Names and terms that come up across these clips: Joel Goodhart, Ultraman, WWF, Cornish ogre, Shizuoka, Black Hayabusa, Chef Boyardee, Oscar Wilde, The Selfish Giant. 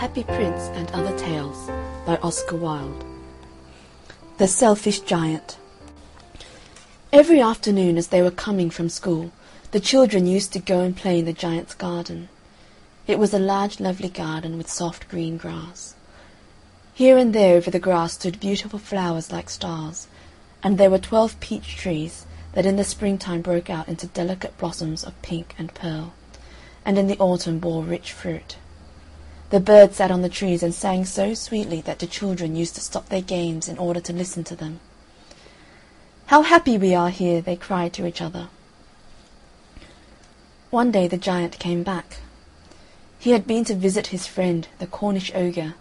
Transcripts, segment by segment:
Happy Prince and Other Tales by Oscar Wilde. The Selfish Giant. Every afternoon as they were coming from school, the children used to go and play in the giant's garden. It was a large, lovely garden with soft green grass. Here and there over the grass stood beautiful flowers like stars, and there were 12 peach trees that in the springtime broke out into delicate blossoms of pink and pearl, and in the autumn bore rich fruit. The birds sat on the trees and sang so sweetly that the children used to stop their games in order to listen to them. "How happy we are here!" they cried to each other. One day the giant came back. He had been to visit his friend, the Cornish ogre,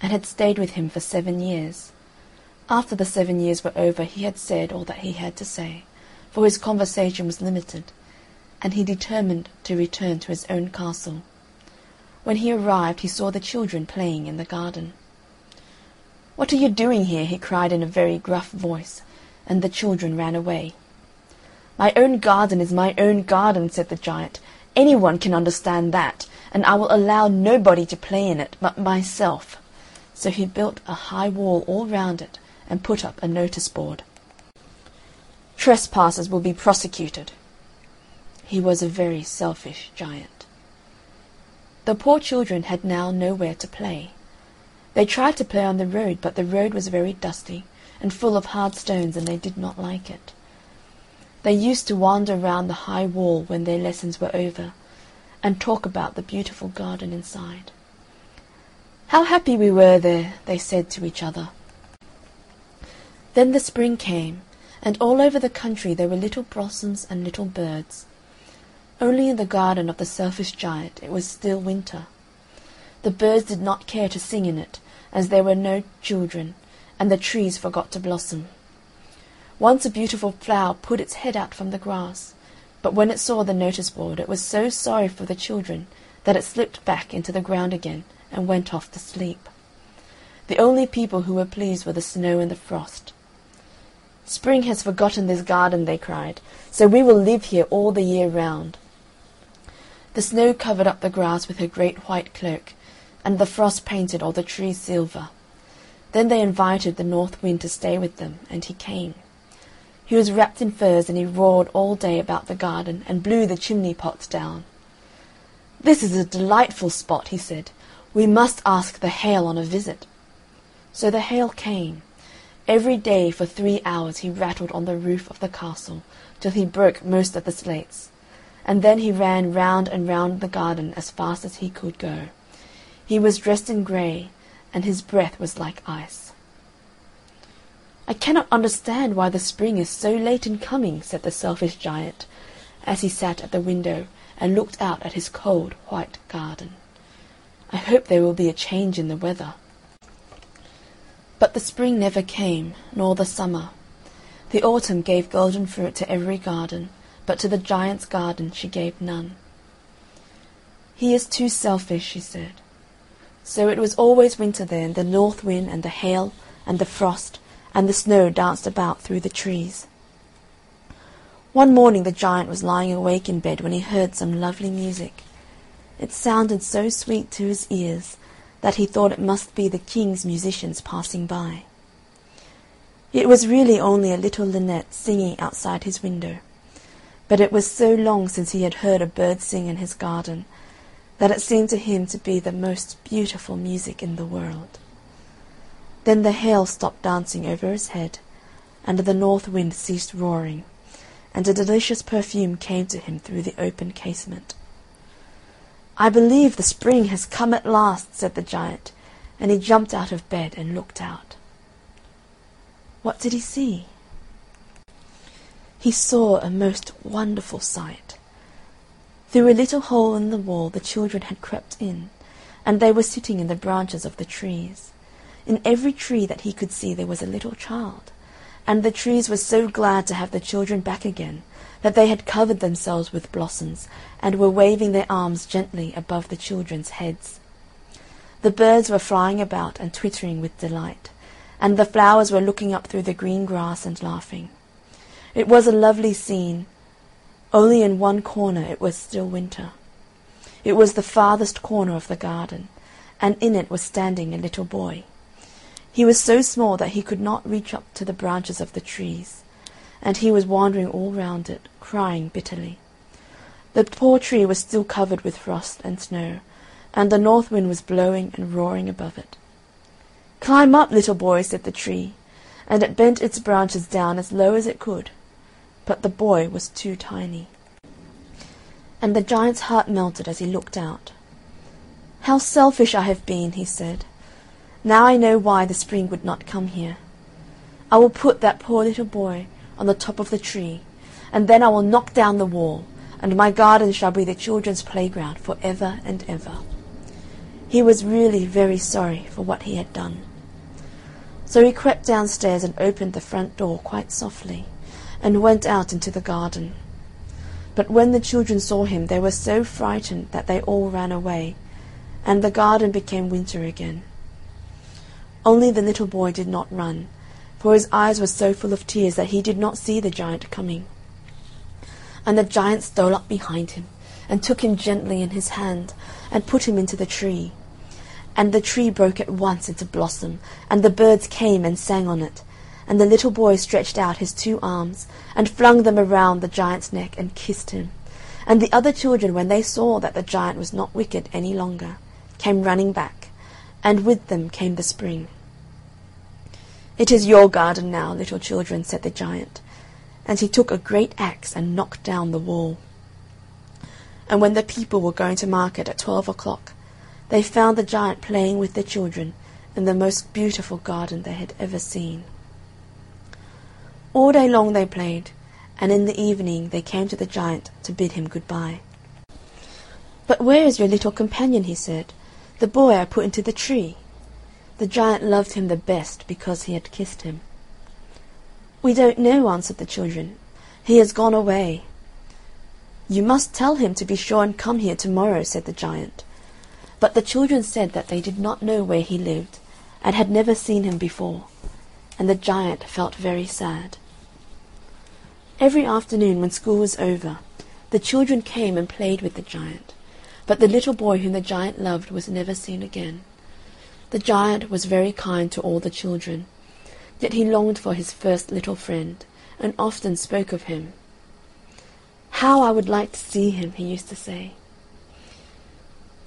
and had stayed with him for 7 years. After the 7 years were over, he had said all that he had to say, for his conversation was limited, and he determined to return to his own castle. When he arrived, he saw the children playing in the garden. "What are you doing here?" he cried in a very gruff voice, and the children ran away. "My own garden is my own garden," said the giant. "Anyone can understand that, and I will allow nobody to play in it but myself." So he built a high wall all round it, and put up a notice board. "Trespassers will be prosecuted." He was a very selfish giant. The poor children had now nowhere to play. They tried to play on the road, but the road was very dusty and full of hard stones, and they did not like it. They used to wander round the high wall when their lessons were over, and talk about the beautiful garden inside. "How happy we were there!" they said to each other. Then the spring came, and all over the country there were little blossoms and little birds. Only in the garden of the selfish giant it was still winter. The birds did not care to sing in it, as there were no children, and the trees forgot to blossom. Once a beautiful flower put its head out from the grass, but when it saw the notice board it was so sorry for the children that it slipped back into the ground again and went off to sleep. The only people who were pleased were the snow and the frost. "Spring has forgotten this garden," they cried, "so we will live here all the year round." The snow covered up the grass with her great white cloak, and the frost painted all the trees silver. Then they invited the North Wind to stay with them, and he came. He was wrapped in furs, and he roared all day about the garden, and blew the chimney pots down. "This is a delightful spot," he said. "We must ask the Hail on a visit." So the Hail came. Every day for 3 hours he rattled on the roof of the castle, till he broke most of the slates, and then he ran round and round the garden as fast as he could go. He was dressed in grey, and his breath was like ice. "I cannot understand why the spring is so late in coming," said the selfish giant, as he sat at the window and looked out at his cold, white garden. "I hope there will be a change in the weather." But the spring never came, nor the summer. The autumn gave golden fruit to every garden, but to the giant's garden she gave none. "He is too selfish," she said. So it was always winter there, and the North Wind and the hail and the frost and the snow danced about through the trees. One morning the giant was lying awake in bed when he heard some lovely music. It sounded so sweet to his ears that he thought it must be the king's musicians passing by. It was really only a little linnet singing outside his window, but it was so long since he had heard a bird sing in his garden that it seemed to him to be the most beautiful music in the world. Then the hail stopped dancing over his head, and the north wind ceased roaring, and a delicious perfume came to him through the open casement. "I believe the spring has come at last," said the giant, and he jumped out of bed and looked out. What did he see? He saw a most wonderful sight. Through a little hole in the wall the children had crept in, and they were sitting in the branches of the trees. In every tree that he could see there was a little child, and the trees were so glad to have the children back again that they had covered themselves with blossoms, and were waving their arms gently above the children's heads. The birds were flying about and twittering with delight, and the flowers were looking up through the green grass and laughing. It was a lovely scene, only in one corner it was still winter. It was the farthest corner of the garden, and in it was standing a little boy. He was so small that he could not reach up to the branches of the trees, and he was wandering all round it, crying bitterly. The poor tree was still covered with frost and snow, and the north wind was blowing and roaring above it. "Climb up, little boy," said the tree, and it bent its branches down as low as it could, but the boy was too tiny. And the giant's heart melted as he looked out. "How selfish I have been," he said. "Now I know why the spring would not come here. I will put that poor little boy on the top of the tree, and then I will knock down the wall, and my garden shall be the children's playground for ever and ever." He was really very sorry for what he had done. So he crept downstairs and opened the front door quite softly, and went out into the garden. But when the children saw him, they were so frightened that they all ran away, and the garden became winter again. Only the little boy did not run, for his eyes were so full of tears that he did not see the giant coming. And the giant stole up behind him, and took him gently in his hand, and put him into the tree. And the tree broke at once into blossom, and the birds came and sang on it, and the little boy stretched out his two arms, and flung them around the giant's neck, and kissed him. And the other children, when they saw that the giant was not wicked any longer, came running back, and with them came the spring. "It is your garden now, little children," said the giant, and he took a great axe and knocked down the wall. And when the people were going to market at 12 o'clock, they found the giant playing with the children in the most beautiful garden they had ever seen. All day long they played, and in the evening they came to the giant to bid him good-bye. "But where is your little companion?" he said. "The boy I put into the tree." The giant loved him the best because he had kissed him. "We don't know," answered the children. "He has gone away." "You must tell him to be sure and come here to-morrow," said the giant. But the children said that they did not know where he lived, and had never seen him before, and the giant felt very sad. Every afternoon when school was over, the children came and played with the giant, but the little boy whom the giant loved was never seen again. The giant was very kind to all the children, yet he longed for his first little friend, and often spoke of him. "How I would like to see him," he used to say.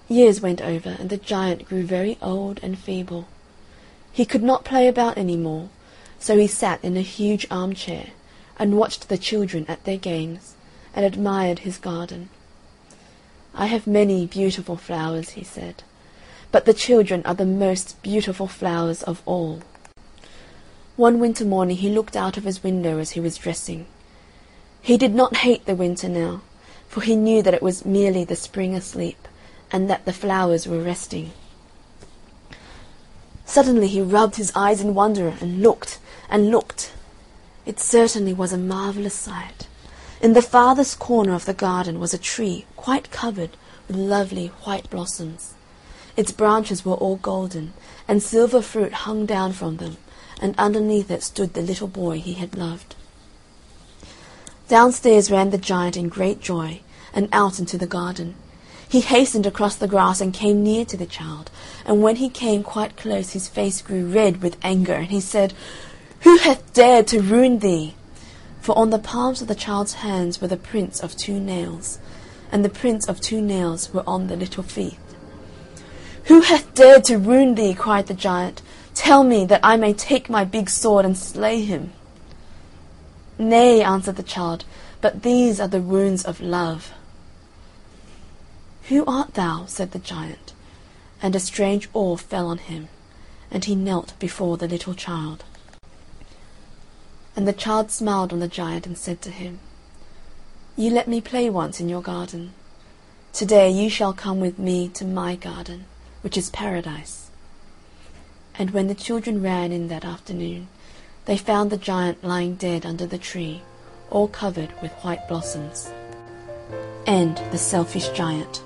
Years went over, and the giant grew very old and feeble. He could not play about any more, so he sat in a huge armchair, and watched the children at their games, and admired his garden. "I have many beautiful flowers," he said, "but the children are the most beautiful flowers of all." One winter morning he looked out of his window as he was dressing. He did not hate the winter now, for he knew that it was merely the spring asleep, and that the flowers were resting. Suddenly he rubbed his eyes in wonder, and looked, and looked. It certainly was a marvellous sight. In the farthest corner of the garden was a tree quite covered with lovely white blossoms. Its branches were all golden, and silver fruit hung down from them, and underneath it stood the little boy he had loved. Downstairs ran the giant in great joy, and out into the garden. He hastened across the grass and came near to the child, and when he came quite close his face grew red with anger, and he said, "Who hath dared to ruin thee?" For on the palms of the child's hands were the prints of two nails, and the prints of two nails were on the little feet. "Who hath dared to ruin thee?" cried the giant. "Tell me, that I may take my big sword and slay him." "Nay," answered the child, "but these are the wounds of love." "Who art thou?" said the giant, and a strange awe fell on him, and he knelt before the little child. And the child smiled on the giant and said to him, "You let me play once in your garden. Today you shall come with me to my garden, which is paradise." And when the children ran in that afternoon, they found the giant lying dead under the tree, all covered with white blossoms. End The Selfish Giant.